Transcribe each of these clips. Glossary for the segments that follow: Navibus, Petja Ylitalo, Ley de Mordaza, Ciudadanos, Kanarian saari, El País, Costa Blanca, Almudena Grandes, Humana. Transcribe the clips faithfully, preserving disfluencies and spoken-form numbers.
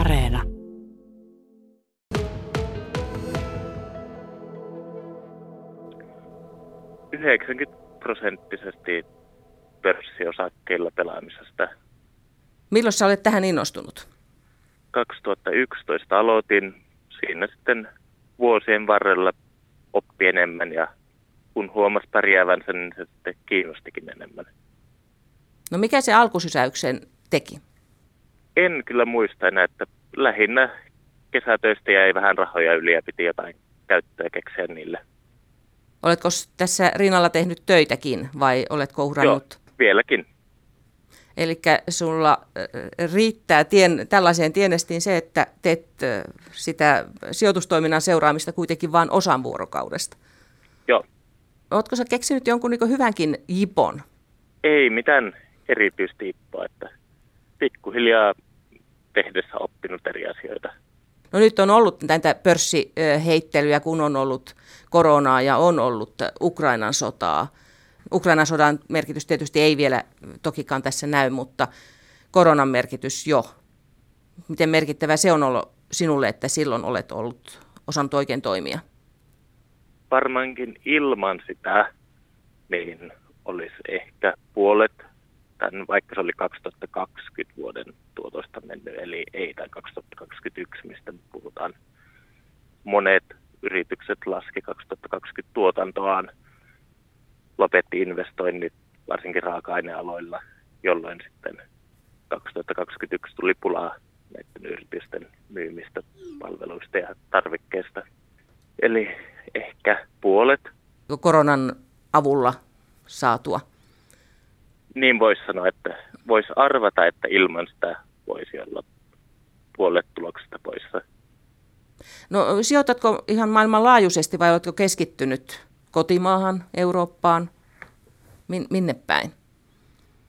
Areena. yhdeksänkymmentä prosenttisesti pörssiosakkeilla pelaamisesta. Milloin sä olet tähän innostunut? kaksituhattayksitoista aloitin. Siinä sitten vuosien varrella oppi enemmän ja kun huomasi pärjäävänsä, niin se sitten kiinnostikin enemmän. No mikä se alkusysäyksen teki? En kyllä muista enää, että lähinnä kesätöistä jäi vähän rahoja yli ja piti jotain käyttöä keksiä niille. Oletko tässä rinnalla tehnyt töitäkin vai oletko uhrannut? Joo, vieläkin. Eli sulla riittää tien, tällaiseen tienestiin se, että teet sitä sijoitustoiminnan seuraamista kuitenkin vain osan vuorokaudesta. Joo. Oletko sä keksinyt jonkun niin kuin hyvänkin jipon? Ei mitään erityistä jippoa, että pikkuhiljaa tehdessä oppinut eri asioita. No nyt on ollut näitä pörssiheittelyjä, kun on ollut koronaa ja on ollut Ukrainan sotaa. Ukrainan sodan merkitys tietysti ei vielä tokikaan tässä näy, mutta koronan merkitys jo. Miten merkittävä se on ollut sinulle, että silloin olet ollut osannut oikein toimia? Varmaankin ilman sitä niin olisi ehkä puolet, tämän, vaikka se oli kaksituhattakaksikymmentä vuoden tuotosta mennyt, eli ei tämä kaksituhattakaksikymmentäyksi, mistä puhutaan. Monet yritykset laski kaksituhattakaksikymmentä tuotantoaan. Lopetti investoinnit varsinkin raaka-ainealoilla, jolloin sitten kaksituhattakaksikymmentäyksi tuli pulaa näiden yritysten myymistä, palveluista ja tarvikkeista. Eli ehkä puolet. Koronan avulla saatua. Niin voisi sanoa, että voisi arvata, että ilman sitä voisi olla puolet tuloksesta poissa. No sijoitatko ihan maailmanlaajuisesti vai oletko keskittynyt kotimaahan, Eurooppaan, min, minne päin?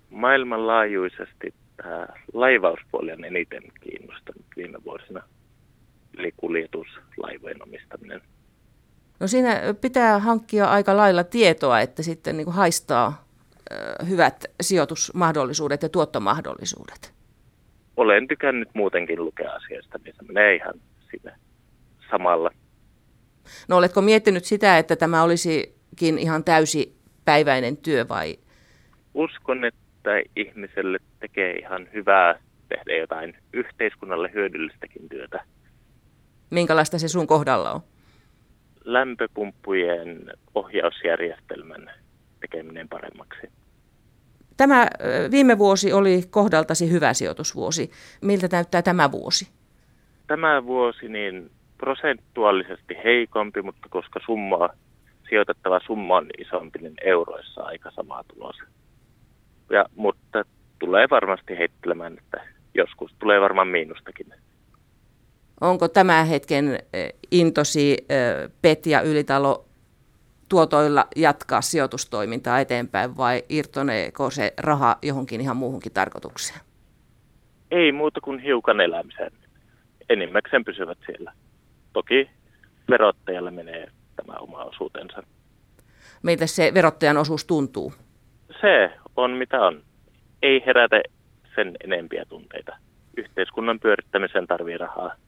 Maailmanlaajuisesti tämä laivauspuoli on eniten kiinnostanut viime vuosina, eli kuljetus, laivojen omistaminen. No siinä pitää hankkia aika lailla tietoa, että sitten niin kuin haistaa ö, hyvät sijoitusmahdollisuudet ja tuottomahdollisuudet. Olen tykännyt muutenkin lukea asiasta, niin se menee ihan siinä samalla. No oletko miettinyt sitä, että tämä olisikin ihan täysipäiväinen työ vai? Uskon, että ihmiselle tekee ihan hyvää tehdä jotain yhteiskunnalle hyödyllistäkin työtä. Minkälaista se sun kohdalla on? Lämpöpumppujen ohjausjärjestelmän tekeminen paremmaksi. Tämä viime vuosi oli kohdaltasi hyvä sijoitusvuosi. Miltä näyttää tämä vuosi? Tämä vuosi niin prosentuaalisesti heikompi, mutta koska summa, sijoitettava summa on isompi, niin euroissa aika sama tulos. Ja, mutta tulee varmasti heittelemään, että joskus tulee varmaan miinustakin. Onko tämä hetken intosi Petja Ylitalo tuotoilla jatkaa sijoitustoimintaa eteenpäin vai irtoneeko se raha johonkin ihan muuhunkin tarkoitukseen? Ei muuta kuin hiukan elämiseen. Enimmäkseen pysyvät siellä. Toki verottajalle menee tämä oma osuutensa. Miltä se verottajan osuus tuntuu? Se on mitä on. Ei herätä sen enempiä tunteita. Yhteiskunnan pyörittämiseen tarvii rahaa.